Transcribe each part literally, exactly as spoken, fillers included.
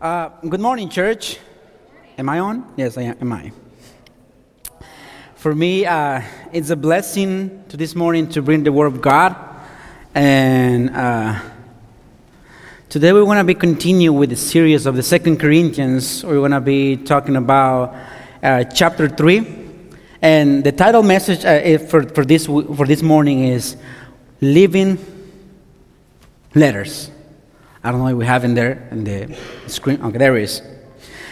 Uh, good morning, church. Am I on? Yes, I am. Am I? For me, uh, it's a blessing to this morning to bring the Word of God. And uh, today we want to be continue with the series of the Second Corinthians. We're going to be talking about uh, chapter three. And the title message uh, for, for this for this morning is Living Letters. I don't know if we have in there in the screen. Okay, there it is.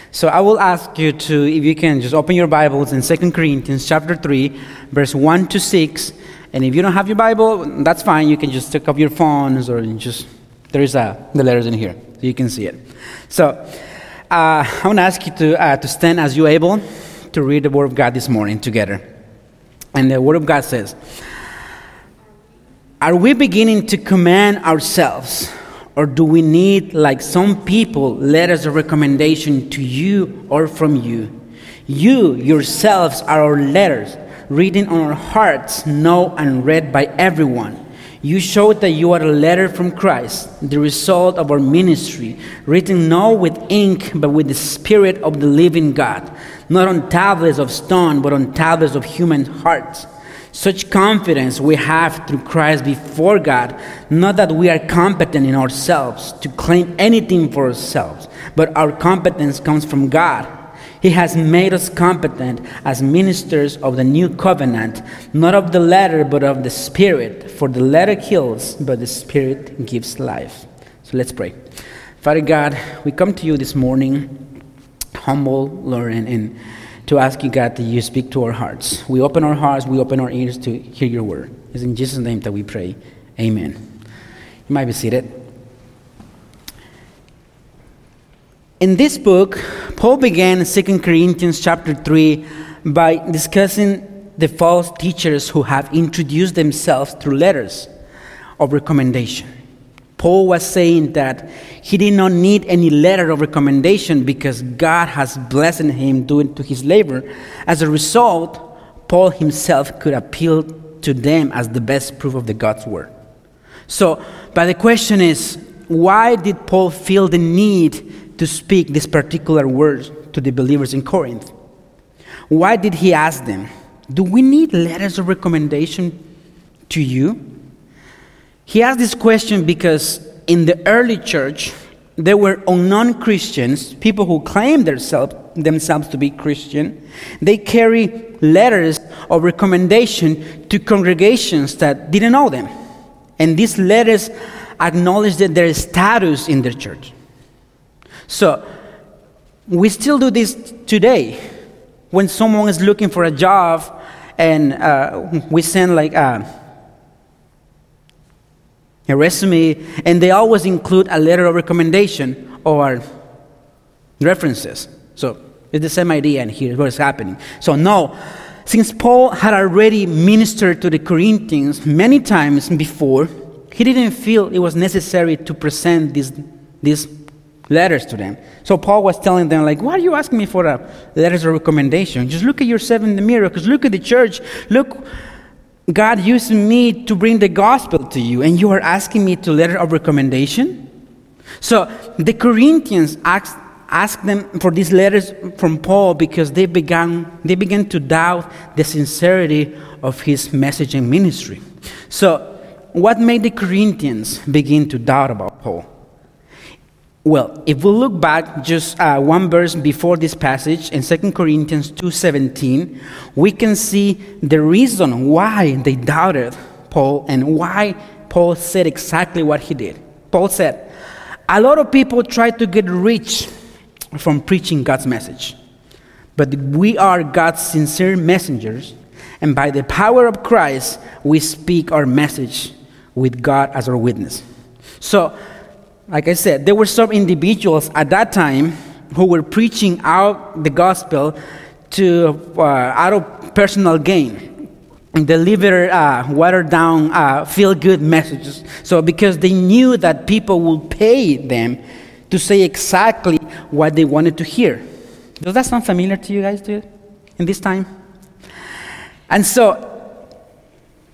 So I will ask you to, if you can, just open your Bibles in Second Corinthians chapter three, verse one to six. And if you don't have your Bible, that's fine. You can just take up your phones or just there is a, the letters in here, so you can see it. So uh, I want to ask you to uh, to stand as you are able to read the Word of God this morning together. And the Word of God says, "Are we beginning to command ourselves, or do we need, like some people, letters of recommendation to you or from you? You yourselves are our letters, written on our hearts, known and read by everyone. You showed that you are a letter from Christ, the result of our ministry, written not with ink, but with the Spirit of the living God, not on tablets of stone, but on tablets of human hearts. Such confidence we have through Christ before God, not that we are competent in ourselves to claim anything for ourselves, but our competence comes from God. He has made us competent as ministers of the new covenant, not of the letter, but of the Spirit. For the letter kills, but the Spirit gives life." So let's pray. Father God, we come to you this morning, humble, Lord, and, and to ask you, God, that you speak to our hearts. We open our hearts, we open our ears to hear your word. It's in Jesus' name that we pray. Amen. You might be seated. In this book, Paul began Second Corinthians chapter three by discussing the false teachers who have introduced themselves through letters of recommendation. Paul was saying that he did not need any letter of recommendation because God has blessed him due to his labor. As a result, Paul himself could appeal to them as the best proof of the God's word. So, but the question is, why did Paul feel the need to speak these particular words to the believers in Corinth? Why did he ask them, "Do we need letters of recommendation to you?" He asked this question because in the early church, there were unknown Christians, people who claimed themselves, themselves to be Christian. They carry letters of recommendation to congregations that didn't know them. And these letters acknowledged their status in their church. So, we still do this today. When someone is looking for a job, and uh, we send like a, a resume, and they always include a letter of recommendation or references. So, it's the same idea, and here's what is happening. So, no, since Paul had already ministered to the Corinthians many times before, he didn't feel it was necessary to present this this. letters to them. So Paul was telling them, like, why are you asking me for a letters of recommendation? Just look at yourself in the mirror, because look at the church. Look, God used me to bring the gospel to you, and you are asking me to letter of recommendation? So the Corinthians asked, asked them for these letters from Paul because they began, they began to doubt the sincerity of his message and ministry. So what made the Corinthians begin to doubt about Paul? Well, if we look back just uh, one verse before this passage in Second Corinthians two seventeen, we can see the reason why they doubted Paul and why Paul said exactly what he did. Paul said, "A lot of people try to get rich from preaching God's message, but we are God's sincere messengers, and by the power of Christ, we speak our message with God as our witness." So, like I said, there were some individuals at that time who were preaching out the gospel to uh, out of personal gain, and deliver uh, watered-down, uh, feel-good messages. So because they knew that people would pay them to say exactly what they wanted to hear. Does that sound familiar to you guys, too, in this time? And so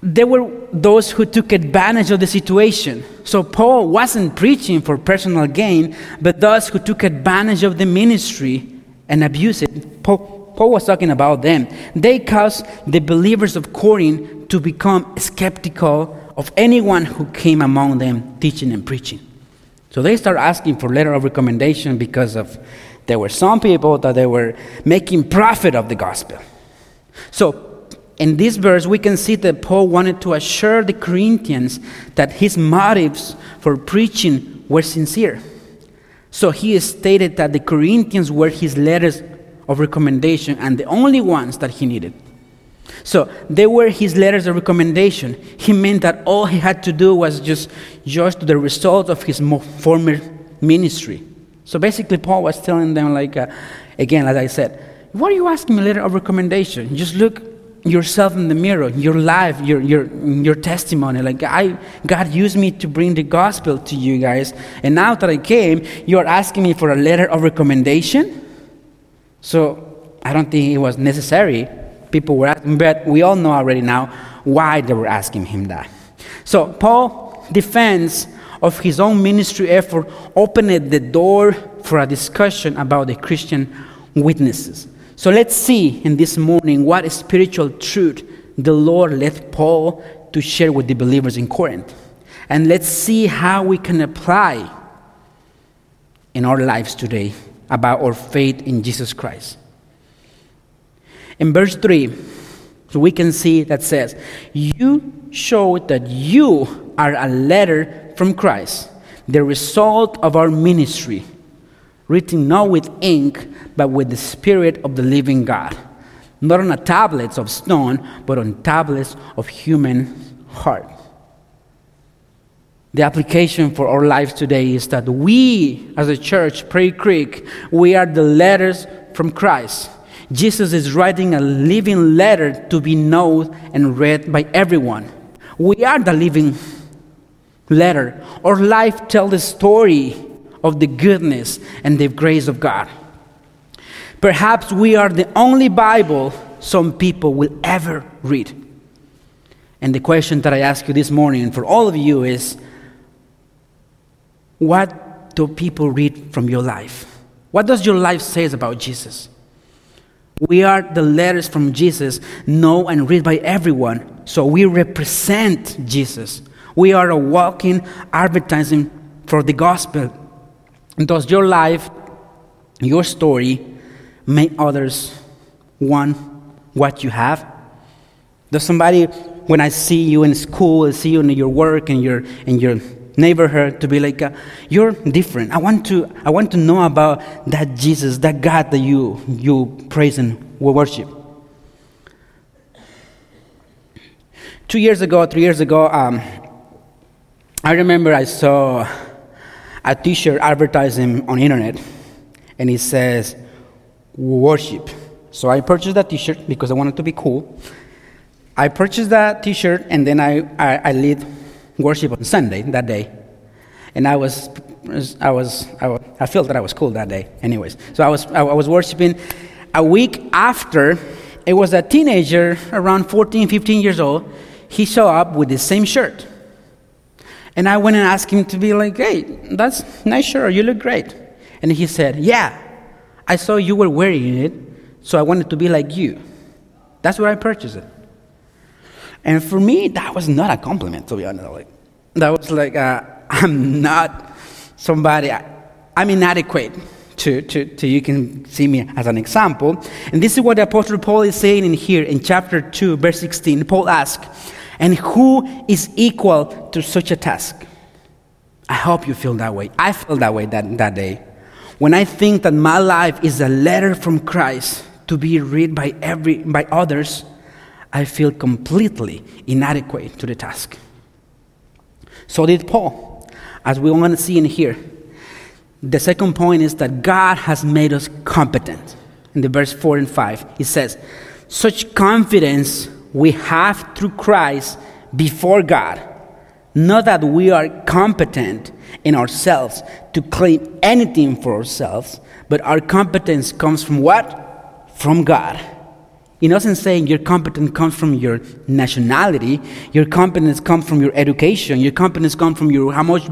there were those who took advantage of the situation. So Paul wasn't preaching for personal gain, but those who took advantage of the ministry and abused it. Paul, Paul was talking about them. They caused the believers of Corinth to become skeptical of anyone who came among them teaching and preaching. So they started asking for letter of recommendation because of there were some people that they were making profit of the gospel. So in this verse, we can see that Paul wanted to assure the Corinthians that his motives for preaching were sincere. So he stated that the Corinthians were his letters of recommendation and the only ones that he needed. So they were his letters of recommendation. He meant that all he had to do was just judge the result of his former ministry. So basically, Paul was telling them, like, uh, again, as I said, what are you asking me a letter of recommendation? Just look yourself in the mirror, your life, your your your testimony. Like, I, God used me to bring the gospel to you guys, and now that I came, you are asking me for a letter of recommendation? So I don't think it was necessary. People were asking, but we all know already now why they were asking him that. So Paul's defense of his own ministry effort opened the door for a discussion about the Christian witnesses. So let's see in this morning what spiritual truth the Lord led Paul to share with the believers in Corinth. And let's see how we can apply in our lives today about our faith in Jesus Christ. In verse three, so we can see that says, "You show that you are a letter from Christ, the result of our ministry, written not with ink, but with the Spirit of the living God, not on tablets of stone, but on tablets of human heart." The application for our lives today is that we, as a church, Prairie Creek, we are the letters from Christ. Jesus is writing a living letter to be known and read by everyone. We are the living letter. Our life tells the story of the goodness and the grace of God. Perhaps we are the only Bible some people will ever read. And the question that I ask you this morning for all of you is, what do people read from your life? What does your life say about Jesus? We are the letters from Jesus, known and read by everyone, so we represent Jesus. We are a walking advertising for the gospel. And does your life, your story, make others want what you have? Does somebody, when I see you in school, I see you in your work and your in your neighborhood, to be like, uh, you're different. I want to I want to know about that Jesus, that God that you you praise and worship. Two years ago, three years ago, um, I remember I saw a T-shirt advertising on the internet, and it says, "Worship." So I purchased that T-shirt because I wanted to be cool. I purchased that T-shirt, and then I, I, I lead worship on Sunday that day, and I was I was I, was, I felt that I was cool that day. Anyways, so I was I was worshiping. A week after, it was a teenager around fourteen, fifteen years old. He showed up with the same shirt. And I went and asked him to be like, "Hey, that's nice shirt. You look great." And he said, "Yeah, I saw you were wearing it, so I wanted to be like you. That's where I purchased it." And for me, that was not a compliment, to be honest. Like, that was like, uh, I'm not somebody. I, I'm inadequate. To to to you can see me as an example. And this is what the Apostle Paul is saying in here in chapter two, verse sixteen. Paul asks, "And who is equal to such a task?" I hope you feel that way. I felt that way that, that day. When I think that my life is a letter from Christ to be read by every by others, I feel completely inadequate to the task. So did Paul, as we want to see in here. The second point is that God has made us competent. In the verse four and five, it says, "Such confidence we have through Christ before God, not that we are competent in ourselves to claim anything for ourselves, but our competence comes from what? From God. It doesn't say your competence comes from your nationality. Your competence comes from your education. Your competence comes from your how much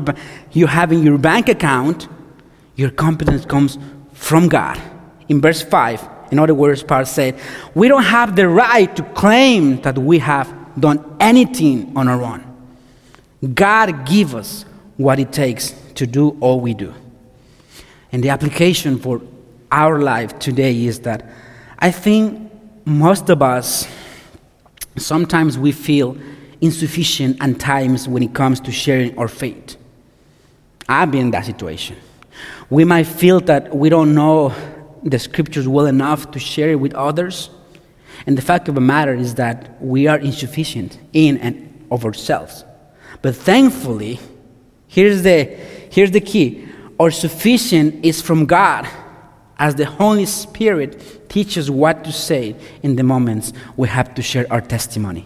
you have in your bank account. Your competence comes from God. In verse five, in other words, Paul said, we don't have the right to claim that we have done anything on our own. God gives us what it takes to do all we do. And the application for our life today is that I think most of us, sometimes we feel insufficient at times when it comes to sharing our faith. I've been in that situation. We might feel that we don't know the scriptures well enough to share it with others. And the fact of the matter is that we are insufficient in and of ourselves. But thankfully, here's the, here's the key. Our sufficient is from God, as the Holy Spirit teaches what to say in the moments we have to share our testimony.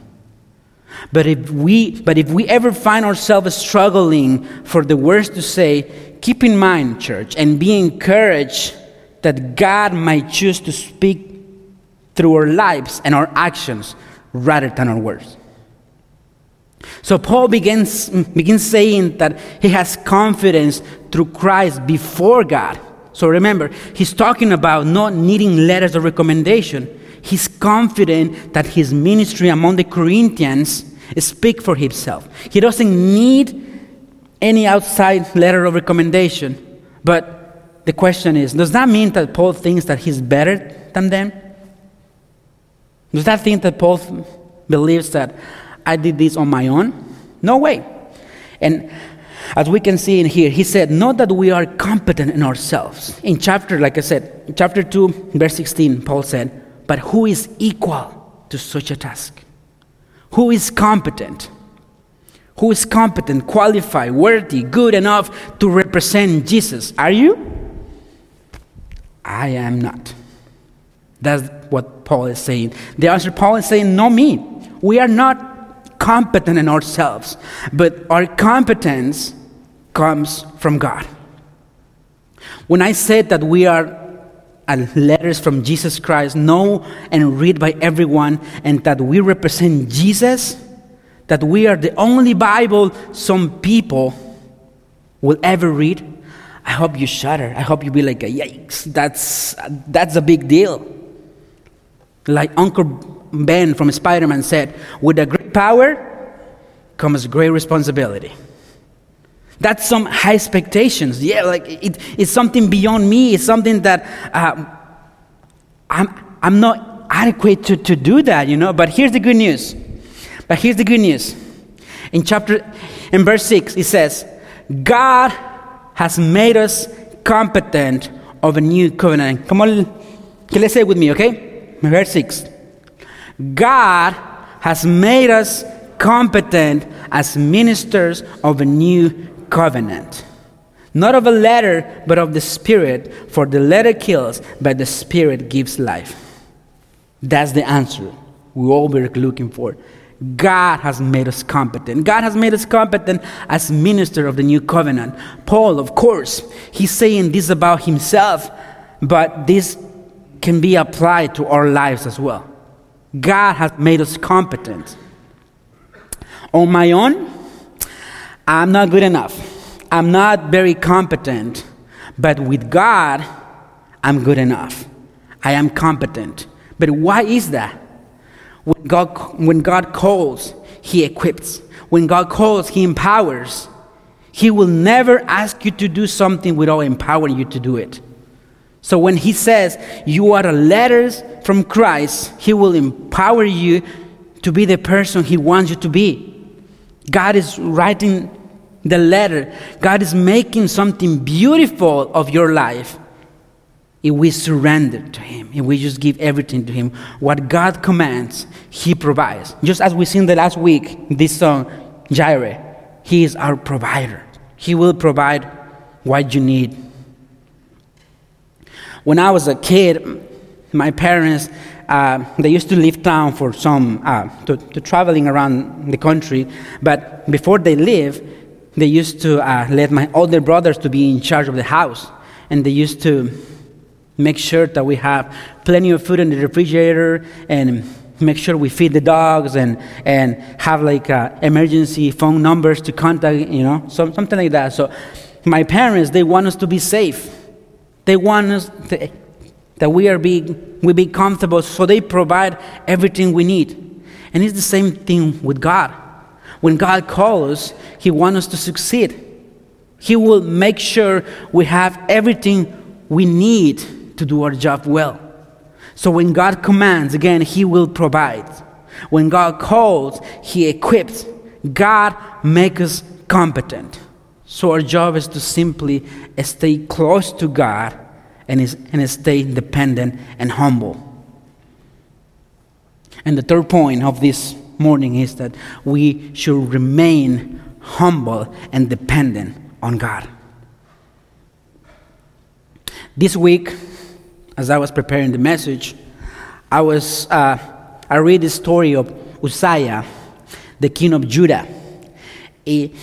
But if we, but if we ever find ourselves struggling for the words to say, keep in mind, church, and be encouraged that God might choose to speak through our lives and our actions rather than our words. So Paul begins, begins saying that he has confidence through Christ before God. So remember, he's talking about not needing letters of recommendation. He's confident that his ministry among the Corinthians speaks for himself. He doesn't need any outside letter of recommendation. But the question is, does that mean that Paul thinks that he's better than them? Does that mean that Paul believes that I did this on my own? No way. And as we can see in here, he said, not that we are competent in ourselves. In chapter, like I said, chapter two, verse sixteen, Paul said, but who is equal to such a task? Who is competent? Who is competent, qualified, worthy, good enough to represent Jesus? Are you? I am not. That's what Paul is saying. The answer Paul is saying, no, me. We are not competent in ourselves, but our competence comes from God. When I said that we are at letters from Jesus Christ, known and read by everyone, and that we represent Jesus, that we are the only Bible some people will ever read, I hope you shudder. I hope you be like, yikes, that's, that's a big deal. Like Uncle Ben from Spider-Man said, with a great power comes great responsibility. That's some high expectations. Yeah, like it, it's something beyond me. It's something that uh, I'm, I'm not adequate to, to do that, you know. But here's the good news. But here's the good news. In chapter, in verse six, it says, God has made us competent of a new covenant. Come on, can let's say it with me, okay? Verse six. God has made us competent as ministers of a new covenant. Not of a letter, but of the Spirit. For the letter kills, but the Spirit gives life. That's the answer we all were looking for. God has made us competent. God has made us competent as minister of the new covenant. Paul, of course, he's saying this about himself, but this can be applied to our lives as well. God has made us competent. On my own, I'm not good enough. I'm not very competent, but with God, I'm good enough. I am competent. But why is that? When God, when God calls, He equips. When God calls, He empowers. He will never ask you to do something without empowering you to do it. So when He says, you are a letter from Christ, He will empower you to be the person He wants you to be. God is writing the letter. God is making something beautiful of your life. If we surrender to Him, if we just give everything to Him, what God commands, He provides. Just as we sing the last week, this song, Jireh, He is our provider. He will provide what you need. When I was a kid, my parents, uh, they used to leave town for some, uh, to, to traveling around the country, but before they leave, they used to uh, let my older brothers to be in charge of the house, and they used to Make sure that we have plenty of food in the refrigerator, and make sure we feed the dogs, and and have like uh, emergency phone numbers to contact, you know, so, something like that. So my parents, they want us to be safe. They want us to, that we are be we be comfortable, so they provide everything we need. And it's the same thing with God. When God calls us, He wants us to succeed. He will make sure we have everything we need to do our job well. So when God commands, again, He will provide. When God calls, He equips. God makes us competent. So our job is to simply stay close to God and, is, and stay dependent and humble. And the third point of this morning is that we should remain humble and dependent on God. This week, as I was preparing the message, I was uh, I read the story of Uzziah, the king of Judah, he,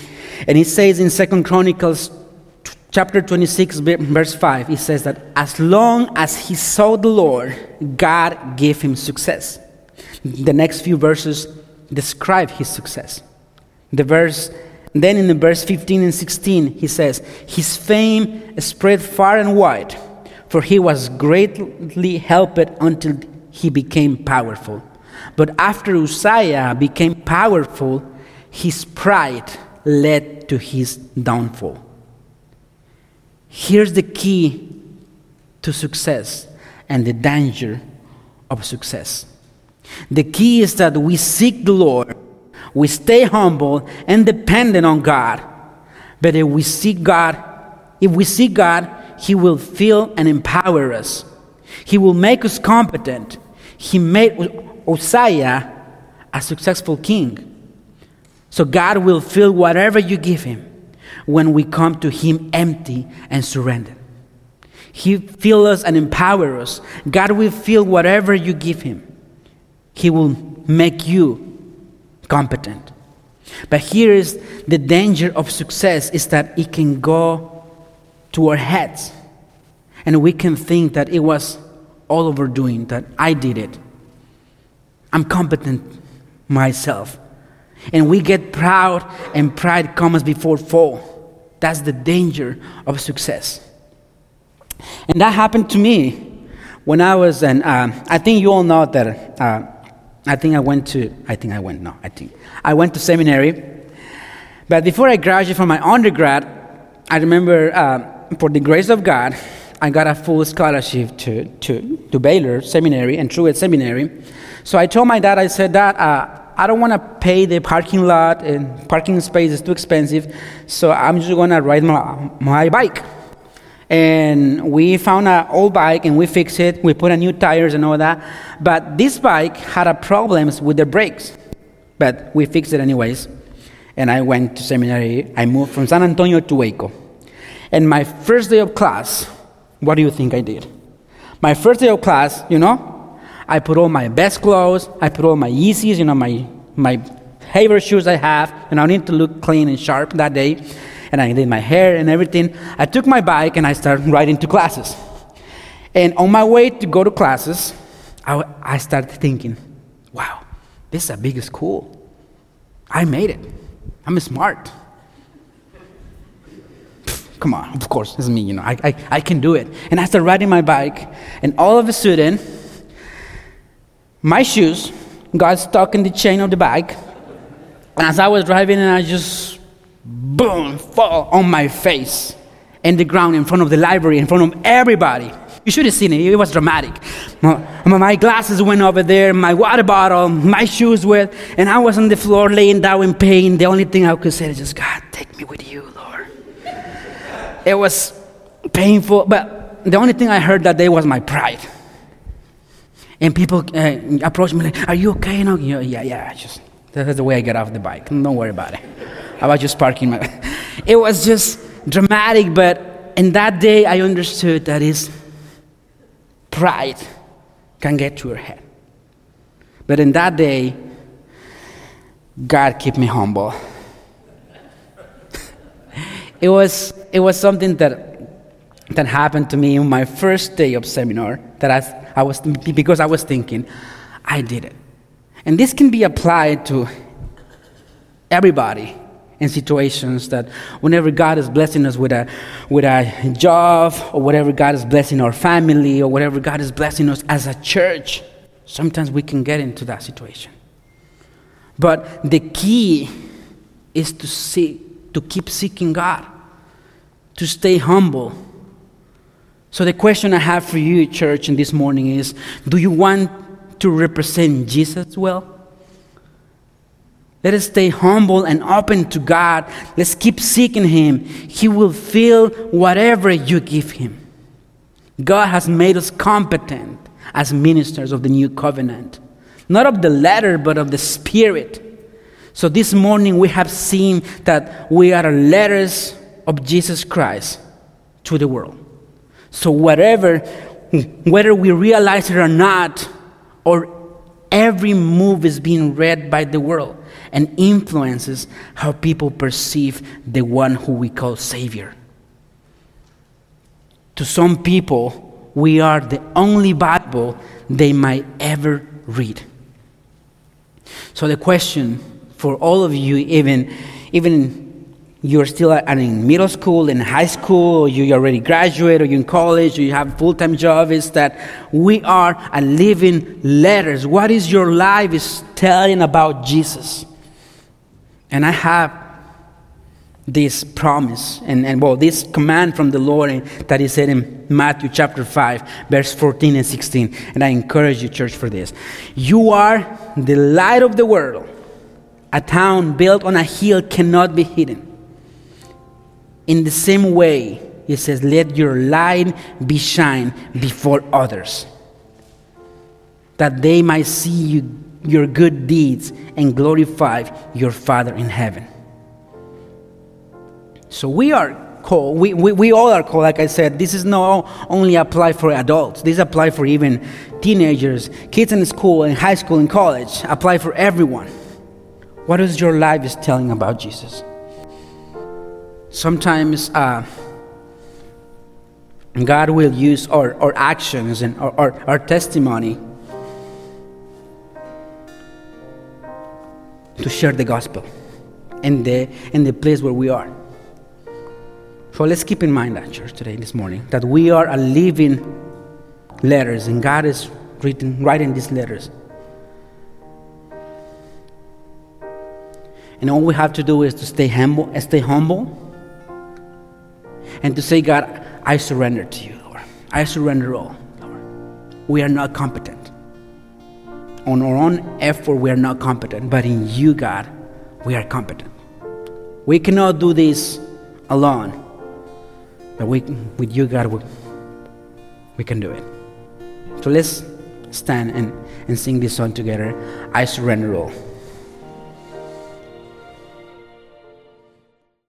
and it says in Second Chronicles chapter twenty-six, verse five, it says that as long as he sought the Lord, God gave him success. The next few verses describe his success. The verse. Then in the verse fifteen and sixteen, he says, his fame spread far and wide, for he was greatly helped until he became powerful. But after Uzziah became powerful, his pride led to his downfall. Here's the key to success and the danger of success. The key is that we seek the Lord. We stay humble and dependent on God. But if we seek God, if we seek God, He will fill and empower us. He will make us competent. He made Uzziah a successful king. So God will fill whatever you give Him when we come to Him empty and surrendered. He fills us and empowers us. God will fill whatever you give Him. He will make you competent. But here is the danger of success, is that it can go to our heads and we can think that it was all overdoing, that I did it. I'm competent myself. And we get proud, and pride comes before fall. That's the danger of success. And that happened to me when I was an, uh, I think you all know that uh, I think I went to, I think I went, no, I think. I went to seminary. But before I graduated from my undergrad, I remember, uh, for the grace of God, I got a full scholarship to, to, to Baylor Seminary and Truett Seminary. So I told my dad, I said, Dad, uh, I don't want to pay the parking lot, and parking space is too expensive, so I'm just going to ride my, my bike. And we found an old bike, and we fixed it. We put on new tires and all that. But this bike had a problems with the brakes. But we fixed it anyways. And I went to seminary. I moved from San Antonio to Waco. And my first day of class, what do you think I did? My first day of class, you know, I put all my best clothes. I put all my Yeezys, you know, my, my favorite shoes I have. And I need to look clean and sharp that day. And I did my hair and everything. I took my bike and I started riding to classes. And on my way to go to classes, I, I started thinking, wow, this is a big school. I made it. I'm smart. Pfft, come on, of course, it's me, you know, I, I, I can do it. And I started riding my bike, and all of a sudden, my shoes got stuck in the chain of the bike. And as I was driving, and I just boom, fall on my face and the ground in front of the library, in front of everybody. You should have seen it. It was dramatic. My, my glasses went over there, my water bottle, my shoes were, and I was on the floor laying down in pain. The only thing I could say is just, God, take me with you, Lord. It was painful, but the only thing I heard that day was my pride. And people uh, approached me like, are you okay? And yeah, yeah, yeah. Just, that's the way I get off the bike. Don't worry about it. I was just parking my... It was just dramatic, but in that day I understood that is pride can get to your head. But in that day, God kept me humble. It was it was something that that happened to me on my first day of seminar, that I, I was because I was thinking, I did it. And this can be applied to everybody in situations that whenever God is blessing us with a with a job, or whatever God is blessing our family, or whatever God is blessing us as a church, sometimes we can get into that situation. But the key is to seek, to keep seeking God, to stay humble. So the question I have for you, church, in this morning is, do you want to represent Jesus well? Let us stay humble and open to God. Let's keep seeking Him. He will fill whatever you give Him. God has made us competent as ministers of the new covenant. Not of the letter, but of the Spirit. So this morning we have seen that we are letters of Jesus Christ to the world. So whatever, whether we realize it or not, or every move is being read by the world and influences how people perceive the one who we call Savior. To some people, we are the only Bible they might ever read. So the question for all of you, even even you're still in middle school, in high school, or you already graduated, or you're in college, or you have a full-time job, is that we are a living letters. What is your life is telling about Jesus? And I have this promise, and, and well, this command from the Lord that He said in Matthew chapter five, verse fourteen and sixteen. And I encourage you, church, for this. You are the light of the world. A town built on a hill cannot be hidden. In the same way, He says, let your light be shine before others, that they might see you, your good deeds, and glorify your Father in heaven. So we are called, we, we, we all are called, like I said, this is not only apply for adults, this apply for even teenagers, kids in school, in high school, in college, apply for everyone. What is your life is telling about Jesus? Sometimes uh, God will use our, our actions and our, our, our testimony to share the gospel in the in the place where we are. So let's keep in mind that, church, today, this morning, that we are a living letters, and God is written, writing these letters. And all we have to do is to stay humble, stay humble, and to say, God, I surrender to you, Lord. I surrender all, Lord. We are not competent. On our own effort, we are not competent, but in you, God, we are competent. We cannot do this alone, but we, with you, God, we, we can do it. So let's stand and, and sing this song together, I Surrender All.